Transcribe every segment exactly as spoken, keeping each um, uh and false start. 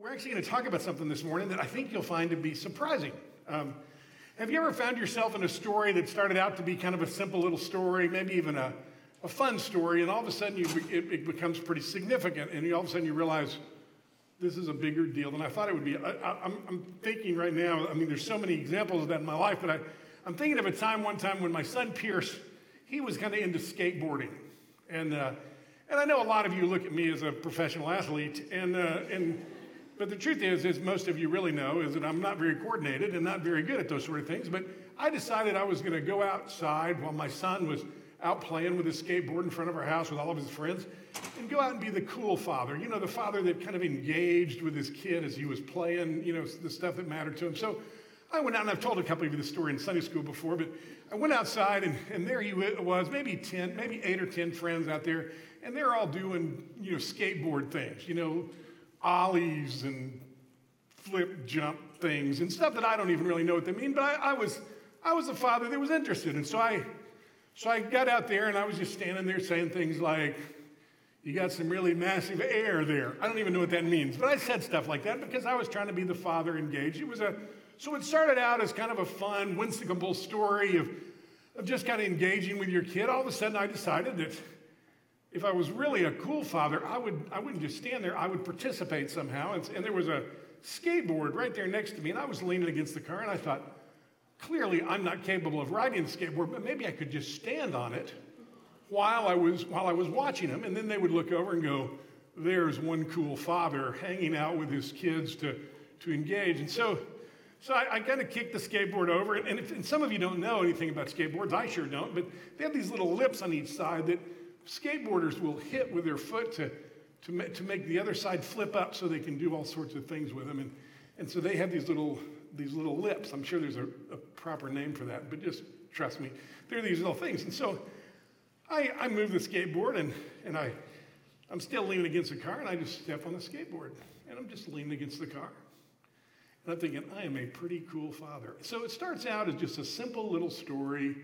We're actually going to talk about something this morning that I think you'll find to be surprising. Um, have you ever found yourself in a story that started out to be kind of a simple little story, maybe even a, a fun story, and all of a sudden you, it, it becomes pretty significant, and you, all of a sudden you realize this is a bigger deal than I thought it would be? I, I, I'm, I'm thinking right now, I mean, there's so many examples of that in my life, but I, I'm thinking of a time, one time when my son Pierce, he was kind of into skateboarding, and uh, and I know a lot of you look at me as a professional athlete, and uh, and. But the truth is, as most of you really know, is that I'm not very coordinated and not very good at those sort of things. But I decided I was going to go outside while my son was out playing with his skateboard in front of our house with all of his friends and go out and be the cool father. You know, the father that kind of engaged with his kid as he was playing, you know, the stuff that mattered to him. So I went out, and I've told a couple of you this story in Sunday school before, but I went outside, and, and there he was, maybe ten, maybe eight or ten friends out there, and they're all doing, you know, skateboard things, you know, ollies and flip jump things and stuff that I don't even really know what they mean, but I, I was I was a father that was interested. And so I so I got out there and I was just standing there saying things like, you got some really massive air there. I don't even know what that means, but I said stuff like that because I was trying to be the father engaged. It was a so it started out as kind of a fun, whimsical story of of just kind of engaging with your kid. All of a sudden I decided that if I was really a cool father, I, would, I wouldn't just stand there. I would participate somehow. And, and there was a skateboard right there next to me, and I was leaning against the car, and I thought, clearly I'm not capable of riding a skateboard, but maybe I could just stand on it while I was while I was watching them. And then they would look over and go, there's one cool father hanging out with his kids to, to engage. And so, so I, I kind of kicked the skateboard over. And, if, and some of you don't know anything about skateboards. I sure don't. But they have these little lips on each side that skateboarders will hit with their foot to, to, ma- to make the other side flip up so they can do all sorts of things with them. And, and so they have these little these little lips. I'm sure there's a, a proper name for that, but just trust me. They're these little things. And so I, I move the skateboard, and, and I, I'm still leaning against the car, and I just step on the skateboard. And I'm just leaning against the car. And I'm thinking, I am a pretty cool father. So it starts out as just a simple little story.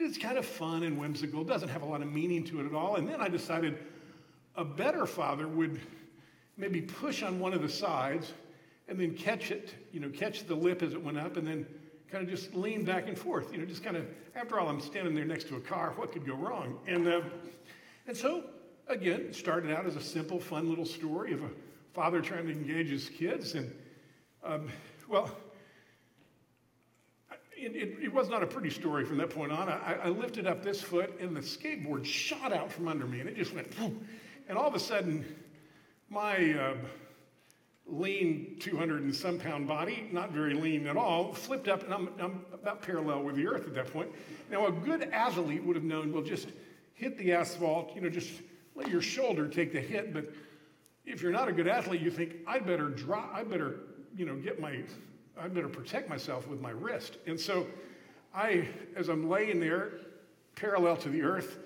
It's kind of fun and whimsical. It doesn't have a lot of meaning to it at all. And then I decided a better father would maybe push on one of the sides and then catch it, you know, catch the lip as it went up and then kind of just lean back and forth. You know, just kind of, after all, I'm standing there next to a car. What could go wrong? And, uh, and so, again, it started out as a simple, fun little story of a father trying to engage his kids. And, um, well... It, it, it was not a pretty story from that point on. I, I lifted up this foot, and the skateboard shot out from under me, and it just went, boom. And all of a sudden, my uh, lean two hundred and some pound body, not very lean at all, flipped up, and I'm, I'm about parallel with the earth at that point. Now, a good athlete would have known, well, just hit the asphalt, you know, just let your shoulder take the hit. But if you're not a good athlete, you think, I better drop, I better, you know, get my... I better protect myself with my wrist. And so I, as I'm laying there, parallel to the earth,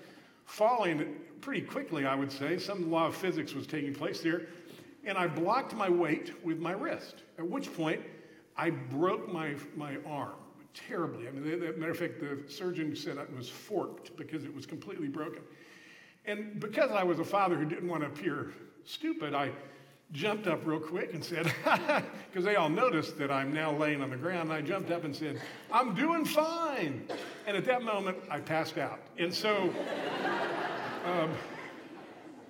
falling pretty quickly, I would say. Some law of physics was taking place there. And I blocked my weight with my wrist, at which point I broke my, my arm terribly. I mean, as a matter of fact, the surgeon said it was forked because it was completely broken. And because I was a father who didn't want to appear stupid, I jumped up real quick and said, because they all noticed that I'm now laying on the ground, and I jumped up and said, I'm doing fine. And at that moment, I passed out. And so um,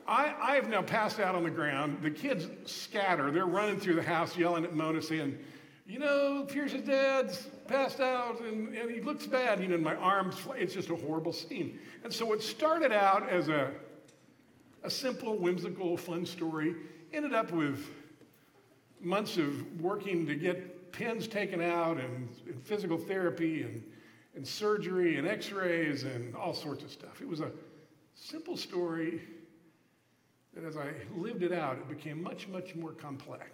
I, I have now passed out on the ground. The kids scatter. They're running through the house yelling at Mona saying, you know, Pierce's dad's passed out, and, and he looks bad. You know, and my arms, it's just a horrible scene. And so what started out as a, a simple, whimsical, fun story ended up with months of working to get pins taken out and, and physical therapy and, and surgery and x-rays and all sorts of stuff. It was a simple story that as I lived it out, it became much, much more complex.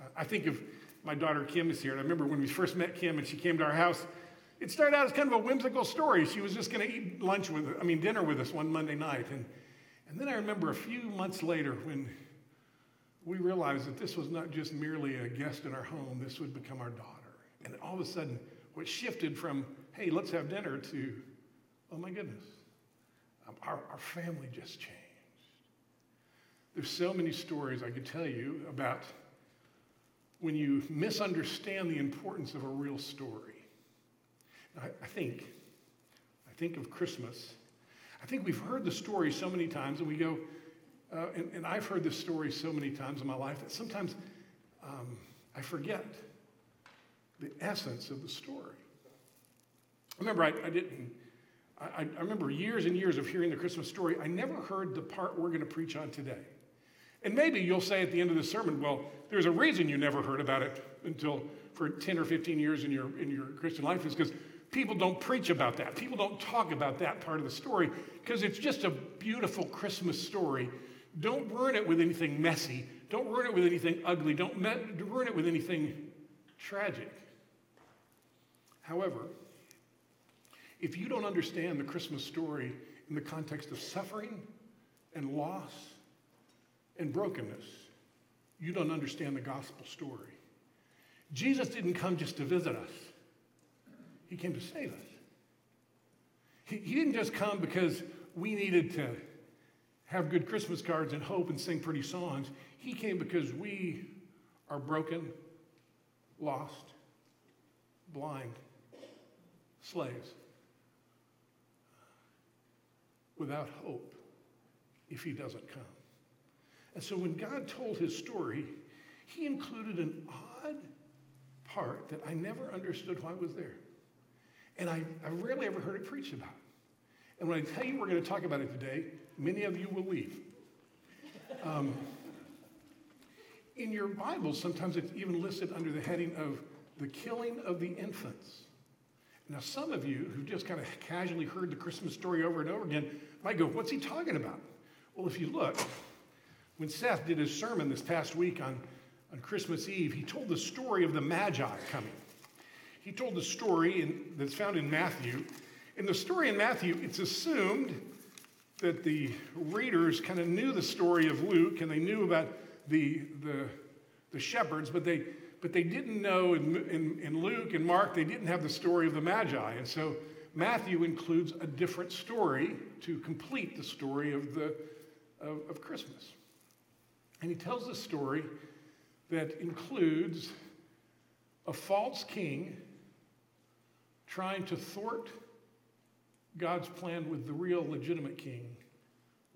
Uh, I think of my daughter Kim is here, and I remember when we first met Kim and she came to our house, it started out as kind of a whimsical story. She was just going to eat lunch with, I mean dinner with us one Monday night. And, and then I remember a few months later when we realized that this was not just merely a guest in our home, this would become our daughter. And all of a sudden, what shifted from, hey, let's have dinner, to, oh my goodness, our, our family just changed. There's so many stories I could tell you about when you misunderstand the importance of a real story. I, I think, I think of Christmas. I think we've heard the story so many times, and we go, uh, and, and I've heard this story so many times in my life that sometimes um, I forget the essence of the story. I remember I, I didn't, I, I remember years and years of hearing the Christmas story. I never heard the part we're going to preach on today. And maybe you'll say at the end of the sermon, well, there's a reason you never heard about it until for ten or fifteen years in your in your Christian life is because people don't preach about that. People don't talk about that part of the story because it's just a beautiful Christmas story. Don't ruin it with anything messy. Don't ruin it with anything ugly. Don't me- ruin it with anything tragic. However, if you don't understand the Christmas story in the context of suffering and loss and brokenness, you don't understand the gospel story. Jesus didn't come just to visit us. He came to save us. He, he didn't just come because we needed to have good Christmas cards and hope and sing pretty songs. He came because we are broken, lost, blind, slaves, without hope if he doesn't come. And so when God told his story, he included an odd part that I never understood why was there. And I, I rarely ever heard it preached about. And when I tell you we're going to talk about it today, many of you will leave. Um, in your Bibles, sometimes it's even listed under the heading of the killing of the infants. Now, some of you who just kind of casually heard the Christmas story over and over again might go, what's he talking about? Well, if you look, when Seth did his sermon this past week on, on Christmas Eve, he told the story of the Magi coming. He told the story in, that's found in Matthew. In the story in Matthew, it's assumed that the readers kind of knew the story of Luke and they knew about the the, the shepherds, but they but they didn't know in, in, in Luke and Mark, they didn't have the story of the Magi. And so Matthew includes a different story to complete the story of the of, of Christmas. And he tells a story that includes a false king trying to thwart God's plan with the real legitimate king,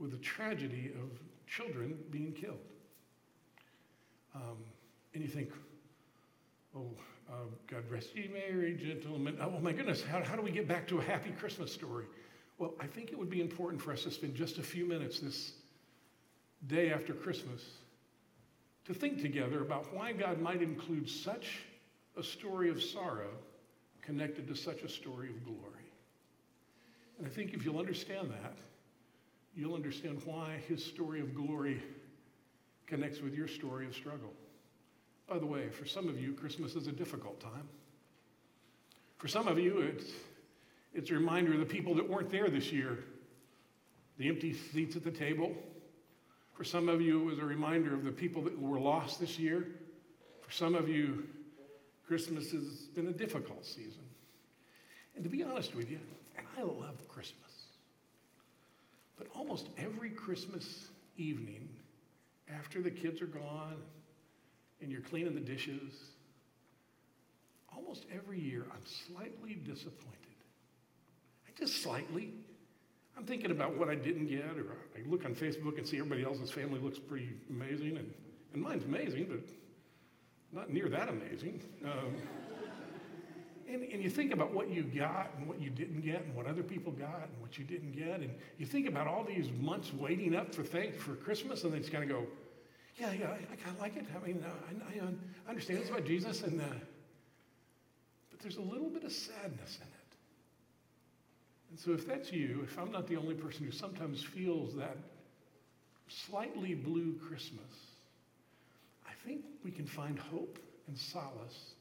with the tragedy of children being killed. Um, and you think, oh, uh, God rest ye merry, gentlemen. Oh, my goodness, how, how do we get back to a happy Christmas story? Well, I think it would be important for us to spend just a few minutes this day after Christmas to think together about why God might include such a story of sorrow connected to such a story of glory. And I think if you'll understand that, you'll understand why his story of glory connects with your story of struggle. By the way, for some of you, Christmas is a difficult time. For some of you, it's, it's a reminder of the people that weren't there this year, the empty seats at the table. For some of you, it was a reminder of the people that were lost this year. For some of you, Christmas has been a difficult season. And to be honest with you, and I love Christmas, but almost every Christmas evening, after the kids are gone and you're cleaning the dishes, almost every year I'm slightly disappointed. I just slightly I'm thinking about what I didn't get, or I look on Facebook and see everybody else's family looks pretty amazing, and, and mine's amazing, but not near that amazing. Um, and, and you think about what you got and what you didn't get and what other people got and what you didn't get, and you think about all these months waiting up for things, for Christmas, and then it's kind of go, yeah, yeah, I, I kind of like it. I mean, I, I, I understand it's about Jesus, and uh, but there's a little bit of sadness in it. And so if that's you, if I'm not the only person who sometimes feels that slightly blue Christmas, I think we can find hope and solace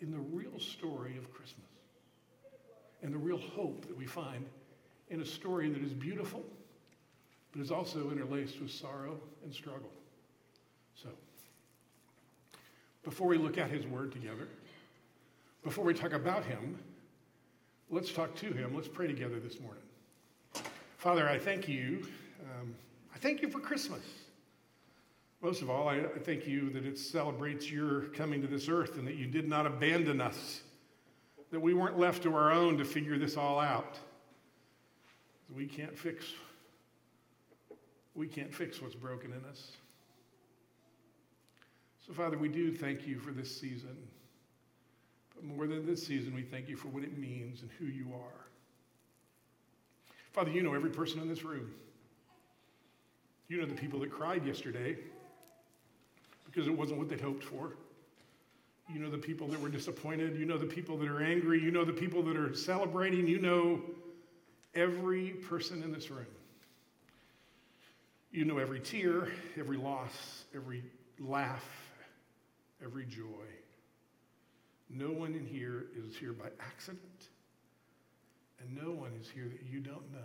in the real story of Christmas and the real hope that we find in a story that is beautiful, but is also interlaced with sorrow and struggle. So before we look at his word together, before we talk about him, let's talk to him. Let's pray together this morning. Father, I thank you. Um, I thank you for Christmas. Most of all, I thank you that it celebrates your coming to this earth and that you did not abandon us, that we weren't left to our own to figure this all out. We can't fix, we can't fix what's broken in us. So, Father, we do thank you for this season. But more than this season, we thank you for what it means and who you are. Father, you know every person in this room. You know the people that cried yesterday because it wasn't what they'd hoped for. You know the people that were disappointed. You know the people that are angry. You know the people that are celebrating. You know every person in this room. You know every tear, every loss, every laugh, every joy. No one in here is here by accident, and no one is here that you don't know.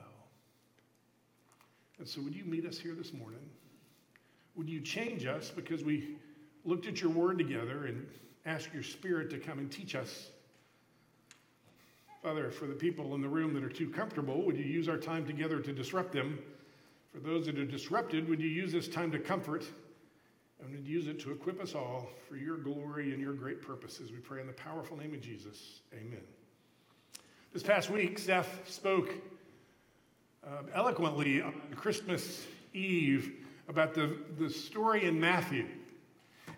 And so would you meet us here this morning? Would you change us because we looked at your word together and asked your spirit to come and teach us? Father, for the people in the room that are too comfortable, would you use our time together to disrupt them? For those that are disrupted, would you use this time to comfort? And would you use it to equip us all for your glory and your great purposes? We pray in the powerful name of Jesus. Amen. This past week, Seth spoke uh, eloquently on Christmas Eve about the, the story in Matthew.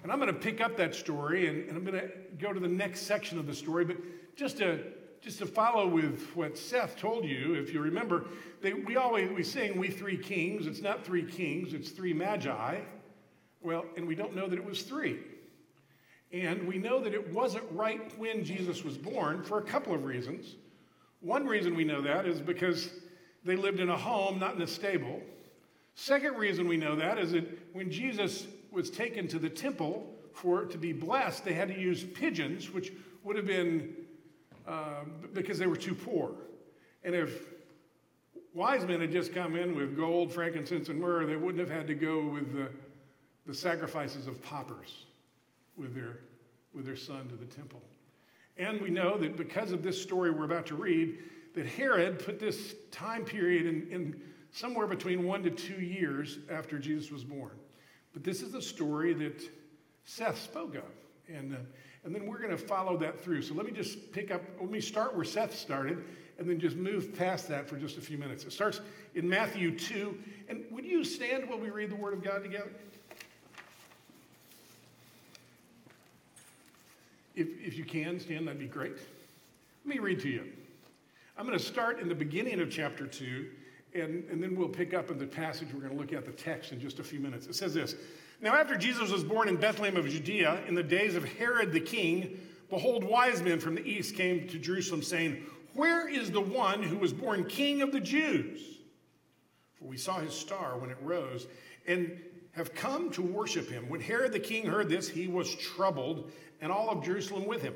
And I'm going to pick up that story, and, and I'm going to go to the next section of the story, but just to Just to follow with what Seth told you, if you remember, they, we always we sing "We Three Kings." It's not three kings; it's three magi. Well, and we don't know that it was three, and we know that it wasn't right when Jesus was born for a couple of reasons. One reason we know that is because they lived in a home, not in a stable. Second reason we know that is that when Jesus was taken to the temple for to be blessed, they had to use pigeons, which would have been. Uh, because they were too poor. And if wise men had just come in with gold, frankincense, and myrrh, they wouldn't have had to go with the, the sacrifices of paupers with their, with their son to the temple. And we know that because of this story we're about to read, that Herod put this time period in, in somewhere between one to two years after Jesus was born. But this is the story that Seth spoke of. And uh, And then we're going to follow that through. So let me just pick up, let me start where Seth started and then just move past that for just a few minutes. It starts in Matthew two. And would you stand while we read the Word of God together? If, if you can stand, that'd be great. Let me read to you. I'm going to start in the beginning of chapter two, and, and then we'll pick up in the passage. We're going to look at the text in just a few minutes. It says this. Now, after Jesus was born in Bethlehem of Judea, in the days of Herod the king, behold, wise men from the east came to Jerusalem, saying, "Where is the one who was born king of the Jews? For we saw his star when it rose, and have come to worship him." When Herod the king heard this, he was troubled, and all of Jerusalem with him.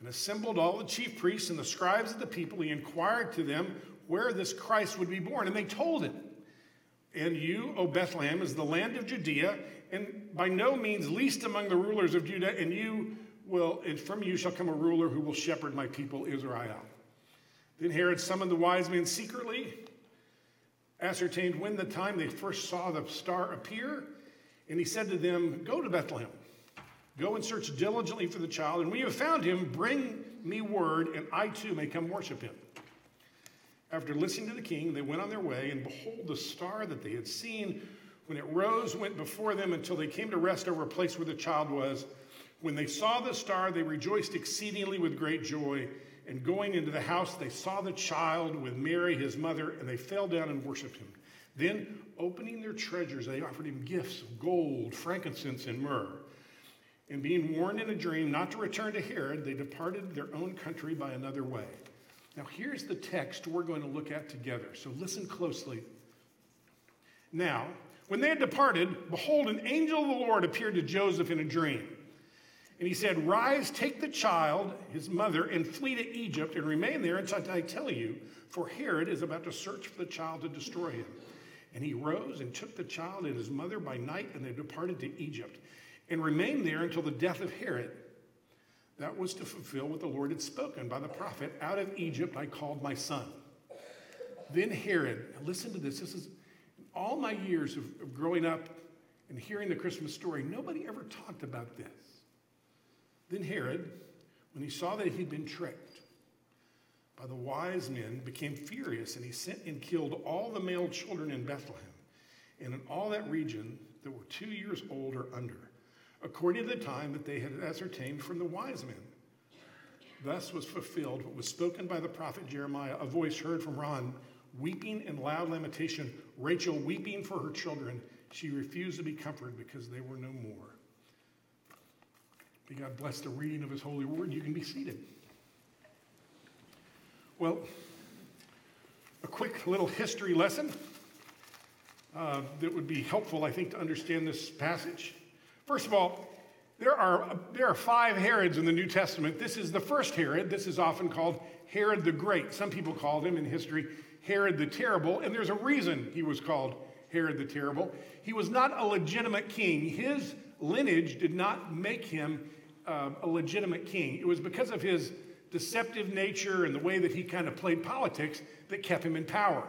And assembled all the chief priests and the scribes of the people, he inquired to them where this Christ would be born, and they told him. "And you, O Bethlehem, is the land of Judea, and by no means least among the rulers of Judah, and you will, and from you shall come a ruler who will shepherd my people Israel." Then Herod summoned the wise men secretly, ascertained when the time they first saw the star appear, and he said to them, "Go to Bethlehem, go and search diligently for the child, and when you have found him, bring me word, and I too may come worship him." After listening to the king, they went on their way, and behold, the star that they had seen when it rose went before them until they came to rest over a place where the child was. When they saw the star, they rejoiced exceedingly with great joy. And going into the house, they saw the child with Mary, his mother, and they fell down and worshipped him. Then, opening their treasures, they offered him gifts of gold, frankincense, and myrrh. And being warned in a dream not to return to Herod, they departed their own country by another way. Now, here's the text we're going to look at together, so listen closely. Now, when they had departed, behold, an angel of the Lord appeared to Joseph in a dream. And he said, "Rise, take the child, his mother, and flee to Egypt, and remain there until I tell you, for Herod is about to search for the child to destroy him." And he rose and took the child and his mother by night, and they departed to Egypt, and remained there until the death of Herod. That was to fulfill what the Lord had spoken by the prophet, "Out of Egypt I called my son." Then Herod, now listen to this, this is all my years of, of growing up and hearing the Christmas story, nobody ever talked about this. Then Herod, when he saw that he'd been tricked by the wise men, became furious, and he sent and killed all the male children in Bethlehem and in all that region that were two years old or under, according to the time that they had ascertained from the wise men. Thus was fulfilled what was spoken by the prophet Jeremiah, a voice heard from Ron, weeping and loud lamentation, Rachel weeping for her children. She refused to be comforted because they were no more. May God bless the reading of his holy word. You can be seated. Well, a quick little history lesson uh, that would be helpful, I think, to understand this passage. First of all, There are, there are five Herods in the New Testament. This is the first Herod. This is often called Herod the Great. Some people called him in history Herod the Terrible, and there's a reason he was called Herod the Terrible. He was not a legitimate king. His lineage did not make him uh, a legitimate king. It was because of his deceptive nature and the way that he kind of played politics that kept him in power.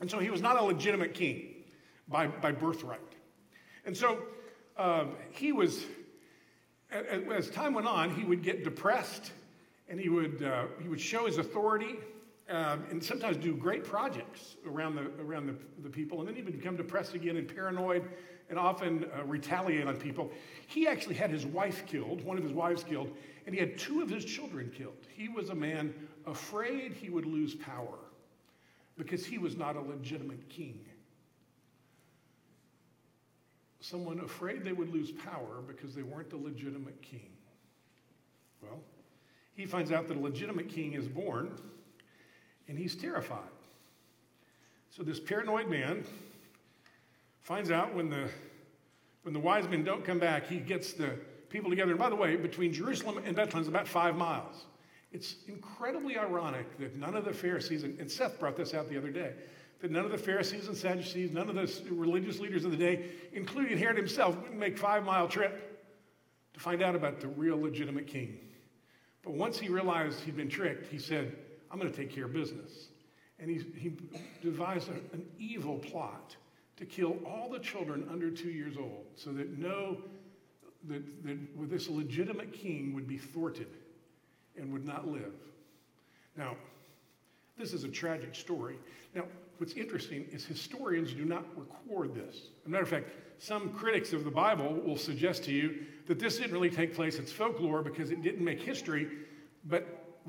And so he was not a legitimate king by, by birthright. And so Uh, he was, as time went on, he would get depressed, and he would uh, he would show his authority, uh, and sometimes do great projects around the around the, the people, and then he would become depressed again and paranoid, and often uh, retaliate on people. He actually had his wife killed, one of his wives killed, and he had two of his children killed. He was a man afraid he would lose power, because he was not a legitimate king. Someone afraid they would lose power because they weren't the legitimate king. Well, he finds out that a legitimate king is born, and he's terrified. So this paranoid man finds out when the when the wise men don't come back, he gets the people together. And by the way, between Jerusalem and Bethlehem is about five miles. It's incredibly ironic that none of the Pharisees, and Seth brought this out the other day, that none of the Pharisees and Sadducees, none of the religious leaders of the day, including Herod himself, wouldn't make a five-mile trip to find out about the real legitimate king. But once he realized he'd been tricked, he said, I'm going to take care of business. And he, he devised a, an evil plot to kill all the children under two years old so that no, that, that this legitimate king would be thwarted and would not live. Now, this is a tragic story. Now, what's interesting is historians do not record this. As a matter of fact, some critics of the Bible will suggest to you that this didn't really take place. It's folklore because it didn't make history. But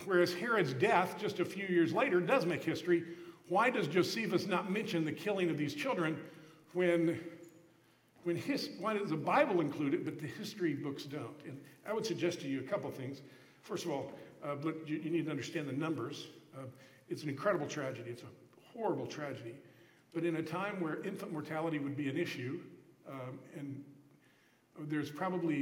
whereas Herod's death just a few years later does make history, why does Josephus not mention the killing of these children when, when his, why does the Bible include it, but the history books don't? And I would suggest to you a couple of things. First of all, uh, you, you need to understand the numbers. Uh, it's an incredible tragedy. It's a horrible tragedy, but in a time where infant mortality would be an issue, um, and there's probably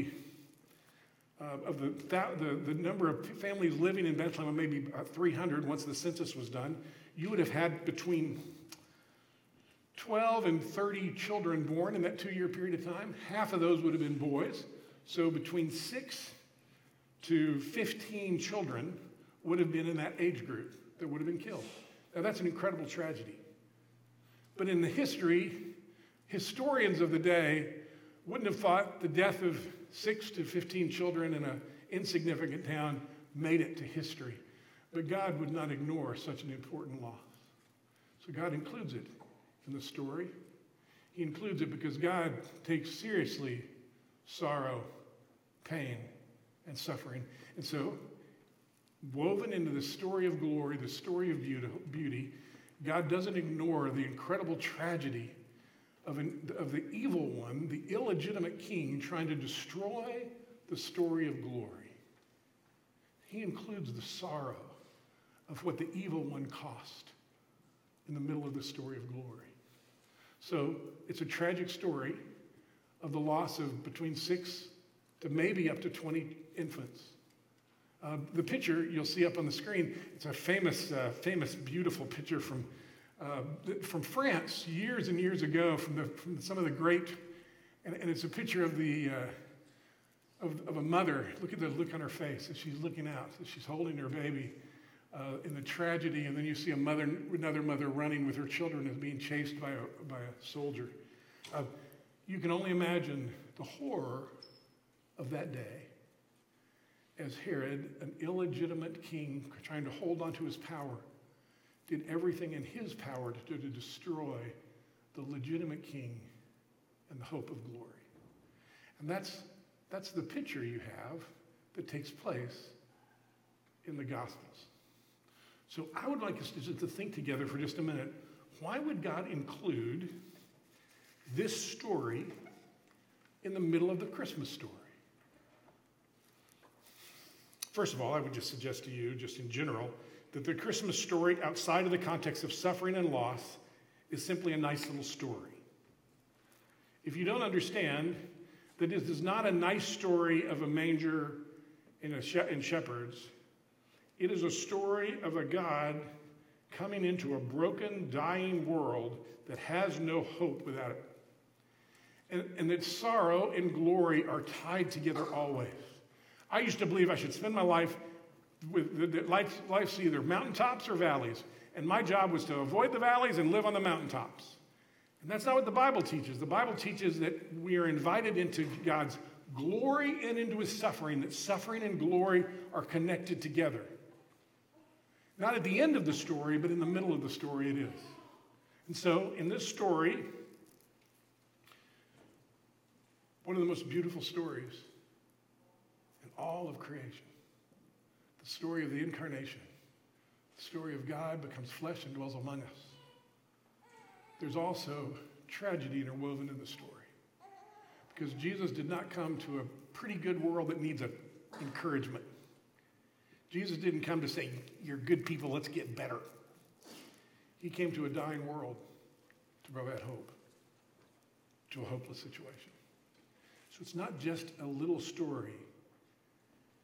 uh, of the, th- the the number of families living in Bethlehem, maybe about three hundred once the census was done, you would have had between twelve and thirty children born in that two-year period of time. Half of those would have been boys, so between six to fifteen children would have been in that age group that would have been killed. Now, that's an incredible tragedy. But in the history, historians of the day wouldn't have thought the death of six to fifteen children in an insignificant town made it to history. But God would not ignore such an important loss. So God includes it in the story. He includes it because God takes seriously sorrow, pain, and suffering. And so, woven into the story of glory, the story of beauty, God doesn't ignore the incredible tragedy of, an, of the evil one, the illegitimate king, trying to destroy the story of glory. He includes the sorrow of what the evil one cost in the middle of the story of glory. So it's a tragic story of the loss of between six to maybe up to twenty infants. Uh, the picture you'll see up on the screen, it's a famous, uh, famous, beautiful picture from uh, from France years and years ago from, the, from some of the great, and, and it's a picture of the uh, of, of a mother. Look at the look on her face as she's looking out, as she's holding her baby uh, in the tragedy, and then you see a mother, another mother running with her children and being chased by a, by a soldier. Uh, You can only imagine the horror of that day as Herod, an illegitimate king trying to hold on to his power, did everything in his power to, to destroy the legitimate king and the hope of glory. And that's, that's the picture you have that takes place in the Gospels. So I would like us to, to think together for just a minute, why would God include this story in the middle of the Christmas story? First of all, I would just suggest to you, just in general, that the Christmas story outside of the context of suffering and loss is simply a nice little story. If you don't understand that this is not a nice story of a manger and she- shepherds, it is a story of a God coming into a broken, dying world that has no hope without it. And, and that sorrow and glory are tied together always. I used to believe I should spend my life with that life, life's either mountaintops or valleys. And my job was to avoid the valleys and live on the mountaintops. And that's not what the Bible teaches. The Bible teaches that we are invited into God's glory and into his suffering, that suffering and glory are connected together. Not at the end of the story, but in the middle of the story it is. And so in this story, one of the most beautiful stories in all of creation, the story of the incarnation, the story of God becomes flesh and dwells among us. There's also tragedy interwoven in the story because Jesus did not come to a pretty good world that needs a encouragement. Jesus didn't come to say, you're good people, let's get better. He came to a dying world to provide hope to a hopeless situation. So it's not just a little story.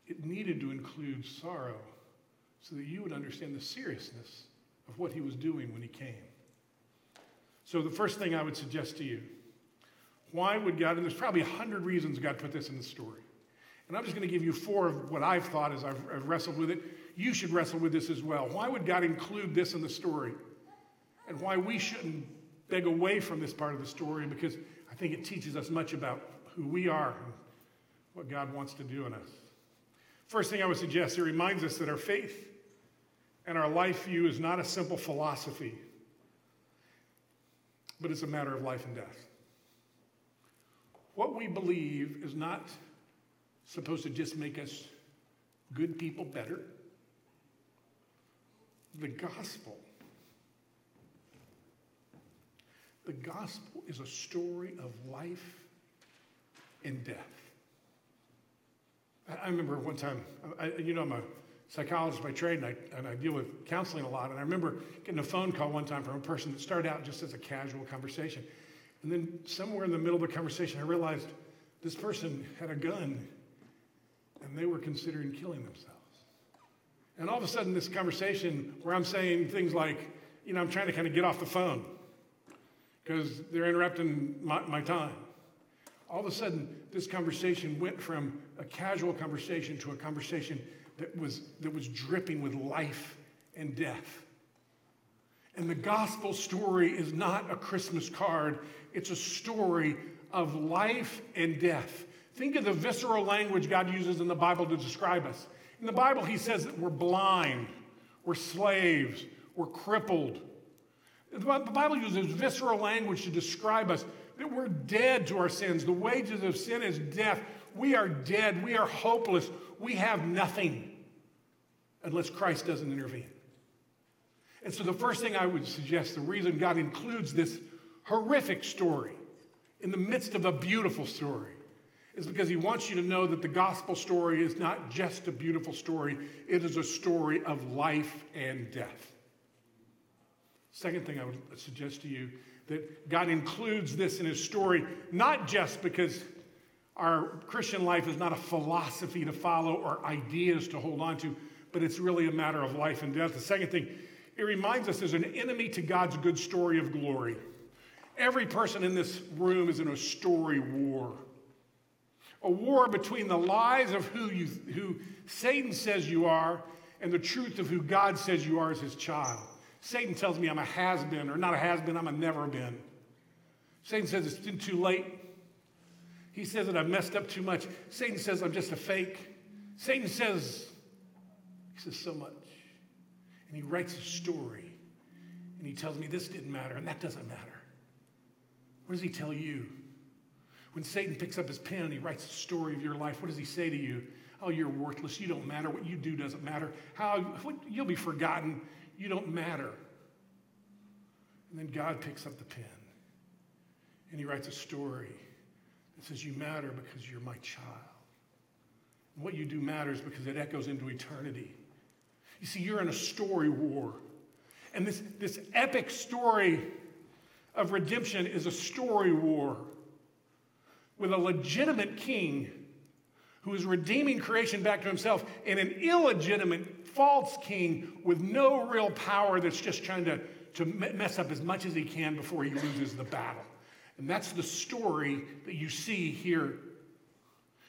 It needed to include sorrow so that you would understand the seriousness of what he was doing when he came. So the first thing I would suggest to you, why would God, and there's probably a hundred reasons God put this in the story. And I'm just going to give you four of what I've thought as I've, I've wrestled with it. You should wrestle with this as well. Why would God include this in the story? And why we shouldn't beg away from this part of the story, because I think it teaches us much about who we are and what God wants to do in us. First thing I would suggest, it reminds us that our faith and our life view is not a simple philosophy, but it's a matter of life and death. What we believe is not supposed to just make us good people better. The gospel. The gospel is a story of life and death. I remember one time, I, you know, I'm a psychologist by trade, and I, and I deal with counseling a lot. And I remember getting a phone call one time from a person that started out just as a casual conversation. And then somewhere in the middle of the conversation, I realized this person had a gun and they were considering killing themselves. And all of a sudden, this conversation where I'm saying things like, you know, I'm trying to kind of get off the phone because they're interrupting my, my time. All of a sudden, this conversation went from a casual conversation to a conversation that was, that was dripping with life and death. And the gospel story is not a Christmas card. It's a story of life and death. Think of the visceral language God uses in the Bible to describe us. In the Bible, he says that we're blind, we're slaves, we're crippled. The Bible uses visceral language to describe us, that we're dead to our sins. The wages of sin is death. We are dead. We are hopeless. We have nothing unless Christ doesn't intervene. And so the first thing I would suggest, the reason God includes this horrific story in the midst of a beautiful story, is because he wants you to know that the gospel story is not just a beautiful story. It is a story of life and death. Second thing I would suggest to you, that God includes this in his story, not just because our Christian life is not a philosophy to follow or ideas to hold on to, but it's really a matter of life and death. The second thing, it reminds us there's an enemy to God's good story of glory. Every person in this room is in a story war. A war between the lies of who you, who Satan says you are and the truth of who God says you are as his child. Satan tells me I'm a has-been, or not a has-been, I'm a never-been. Satan says it's too late. He says that I've messed up too much. Satan says I'm just a fake. Satan says, he says so much. And he writes a story. And he tells me this didn't matter and that doesn't matter. What does he tell you? When Satan picks up his pen and he writes the story of your life, what does he say to you? Oh, you're worthless. You don't matter. What you do doesn't matter. How what, you'll be forgotten. You don't matter. And then God picks up the pen and he writes a story that says you matter because you're my child. And what you do matters because it echoes into eternity. You see, you're in a story war. And this, this epic story of redemption is a story war with a legitimate king who is redeeming creation back to himself and an illegitimate false king with no real power that's just trying to, to mess up as much as he can before he loses the battle. And that's the story that you see here.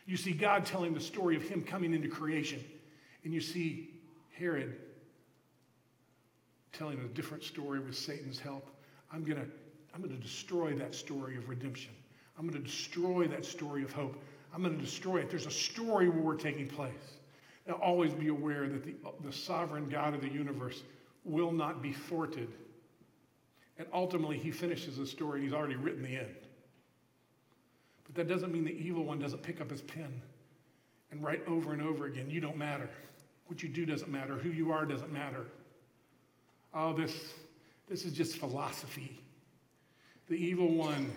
You see God telling the story of him coming into creation. And you see Herod telling a different story with Satan's help. I'm gonna, I'm gonna destroy that story of redemption. I'm gonna destroy that story of hope. I'm gonna destroy it. There's a story war taking place. Now always be aware that the, the sovereign God of the universe will not be thwarted. And ultimately he finishes the story and he's already written the end. But that doesn't mean the evil one doesn't pick up his pen and write over and over again, you don't matter. What you do doesn't matter. Who you are doesn't matter. Oh, this, this is just philosophy. The evil one,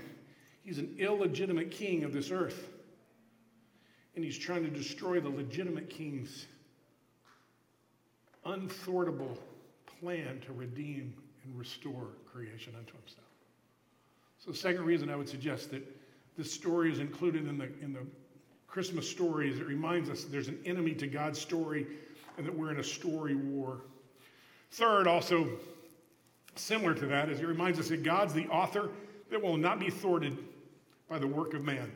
he's an illegitimate king of this earth. And he's trying to destroy the legitimate king's unthwartable plan to redeem and restore creation unto himself. So the second reason I would suggest that this story is included in the, in the Christmas story is it reminds us that there's an enemy to God's story and that we're in a story war. Third, also similar to that, is it reminds us that God's the author that will not be thwarted by the work of man.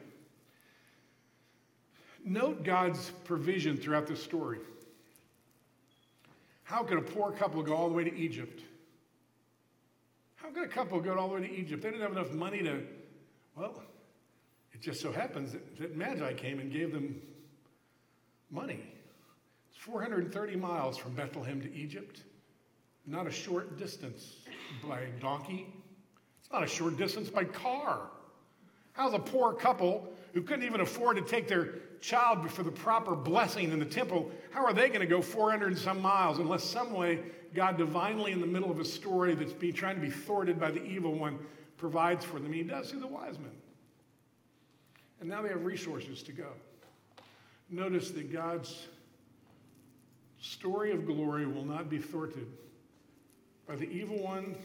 Note God's provision throughout this story. How could a poor couple go all the way to Egypt? How could a couple go all the way to Egypt? They didn't have enough money to, well, it just so happens that, that Magi came and gave them money. It's four hundred thirty miles from Bethlehem to Egypt. Not a short distance by donkey. It's not a short distance by car. How's a poor couple who couldn't even afford to take their child for the proper blessing in the temple, how are they going to go four hundred and some miles unless some way God divinely in the middle of a story that's be, trying to be thwarted by the evil one provides for them? He does through the wise men. And now they have resources to go. Notice that God's story of glory will not be thwarted by the evil one,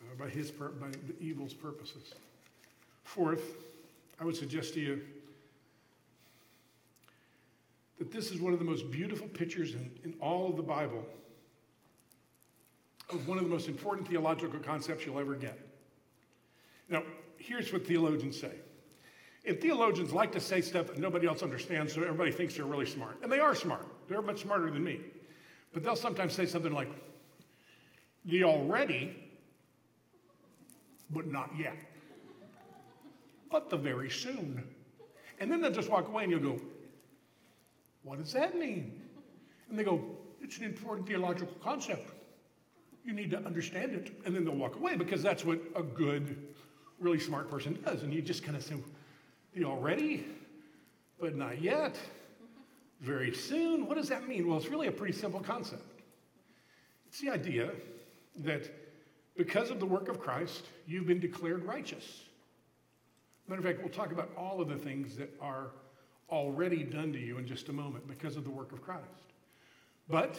uh, by his pur- by the evil's purposes. Fourth, I would suggest to you that this is one of the most beautiful pictures in, in all of the Bible of one of the most important theological concepts you'll ever get. Now, here's what theologians say. And theologians like to say stuff that nobody else understands, so everybody thinks they're really smart. And they are smart. They're much smarter than me. But they'll sometimes say something like, the already, but not yet. But the very soon. And then they'll just walk away and you'll go, what does that mean? And they go, it's an important theological concept. You need to understand it. And then they'll walk away because that's what a good, really smart person does. And you just kind of say, the already, but not yet. Very soon. What does that mean? Well, it's really a pretty simple concept. It's the idea that because of the work of Christ, you've been declared righteous. Matter of fact, we'll talk about all of the things that are already done to you in just a moment because of the work of Christ. But,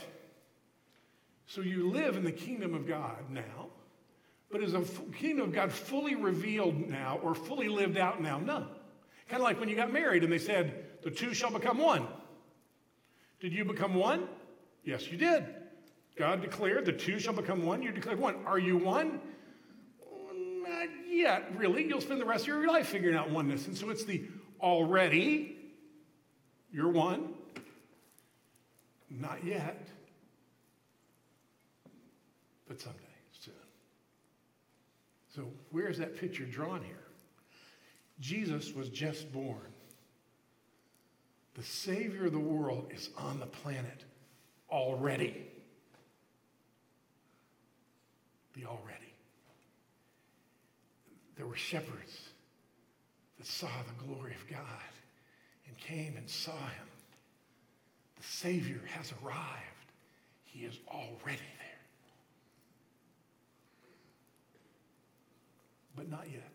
so you live in the kingdom of God now, but is the kingdom of God fully revealed now or fully lived out now? No. Kind of like when you got married and they said, the two shall become one. Did you become one? Yes, you did. God declared the two shall become one. You declared one. Are you one? Not yet, really. You'll spend the rest of your life figuring out oneness. And so it's the already, you're one, not yet, but someday, soon. So where's that picture drawn here? Jesus was just born. The Savior of the world is on the planet already. The already. There were shepherds that saw the glory of God and came and saw him. The Savior has arrived. He is already there. But not yet.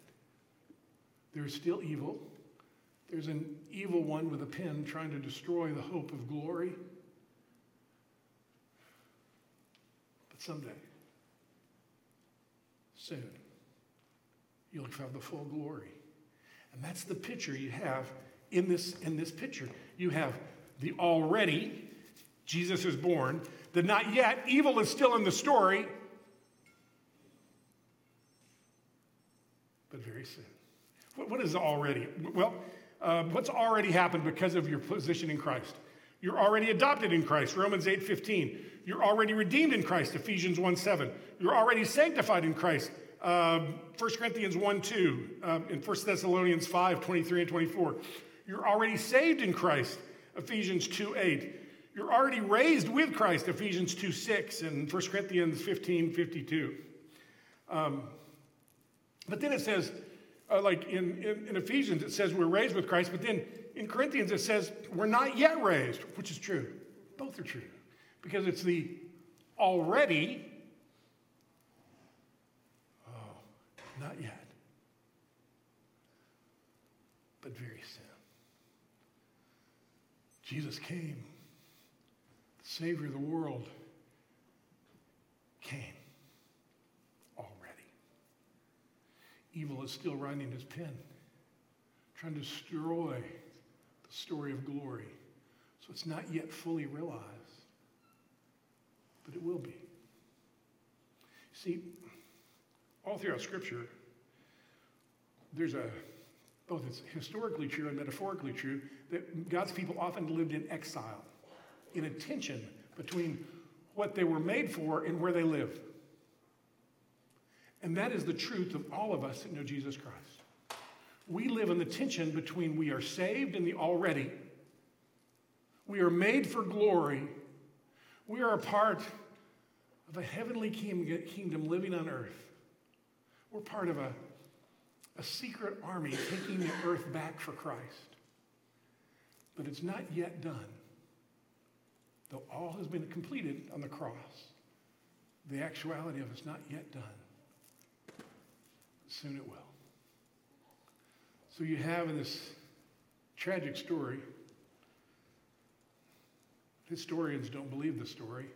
There is still evil. There's an evil one with a pen trying to destroy the hope of glory. But someday, soon, you'll have the full glory. And that's the picture you have in this, in this picture. You have the already, Jesus is born, the not yet, evil is still in the story, but very soon. What, what is already? Well, uh, what's already happened because of your position in Christ? You're already adopted in Christ, Romans eight fifteen. You're already redeemed in Christ, Ephesians one seven. You're already sanctified in Christ, Uh, First Corinthians one two, uh, and First Thessalonians five twenty-three and twenty-four. You're already saved in Christ, Ephesians two eight. You're already raised with Christ, Ephesians two six, and First Corinthians fifteen fifty-two. Um, but then it says, uh, like in, in, in Ephesians, it says we're raised with Christ, but then in Corinthians it says we're not yet raised, which is true. Both are true, because it's the already. Not yet, but very soon. Jesus came, the Savior of the world came already. Evil is still writing his pen, trying to destroy the story of glory, so it's not yet fully realized, but it will be. See, all throughout Scripture, there's a, both it's historically true and metaphorically true, that God's people often lived in exile, in a tension between what they were made for and where they live. And that is the truth of all of us that know Jesus Christ. We live in the tension between we are saved in the already, we are made for glory, we are a part of a heavenly kingdom living on earth. We're part of a, a secret army taking the earth back for Christ. But it's not yet done. Though all has been completed on the cross, the actuality of it's not yet done. Soon it will. So you have in this tragic story, historians don't believe the story.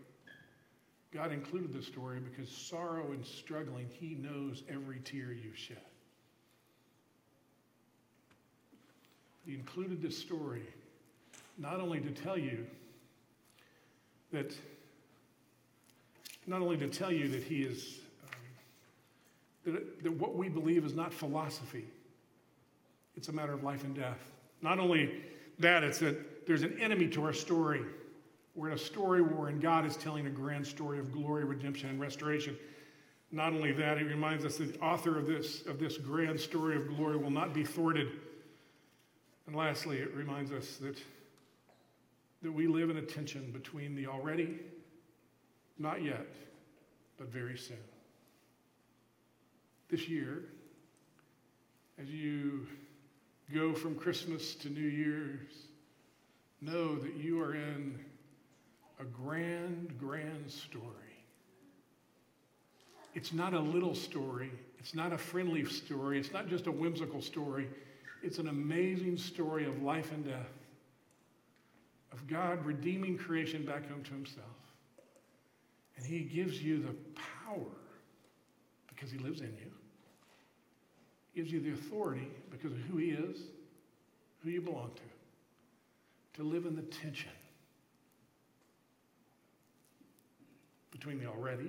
God included this story because sorrow and struggling, he knows every tear you've shed. He included this story not only to tell you that, not only to tell you that he is, um, that, that what we believe is not philosophy. It's a matter of life and death. Not only that, it's that there's an enemy to our story. We're in a story war, and God is telling a grand story of glory, redemption, and restoration. Not only that, he reminds us that the author of this, of this grand story of glory will not be thwarted. And lastly, it reminds us that, that we live in a tension between the already, not yet, but very soon. This year, as you go from Christmas to New Year's, know that you are in a grand, grand story. It's not a little story. It's not a friendly story. It's not just a whimsical story. It's an amazing story of life and death, of God redeeming creation back home to himself. And he gives you the power because he lives in you. He gives you the authority because of who he is, who you belong to, to live in the tension between the already,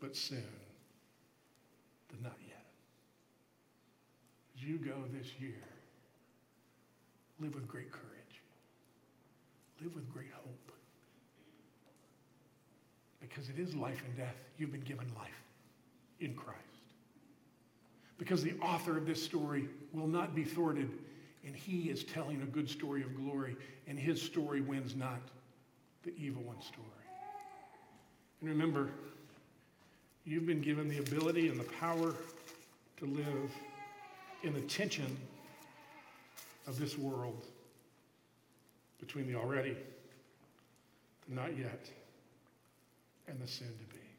but soon, the not yet. As you go this year, live with great courage. Live with great hope. Because it is life and death. You've been given life in Christ. because the author of this story will not be thwarted, and he is telling a good story of glory, and his story wins, not the evil one's story. And remember, you've been given the ability and the power to live in the tension of this world between the already, the not yet, and the soon to be.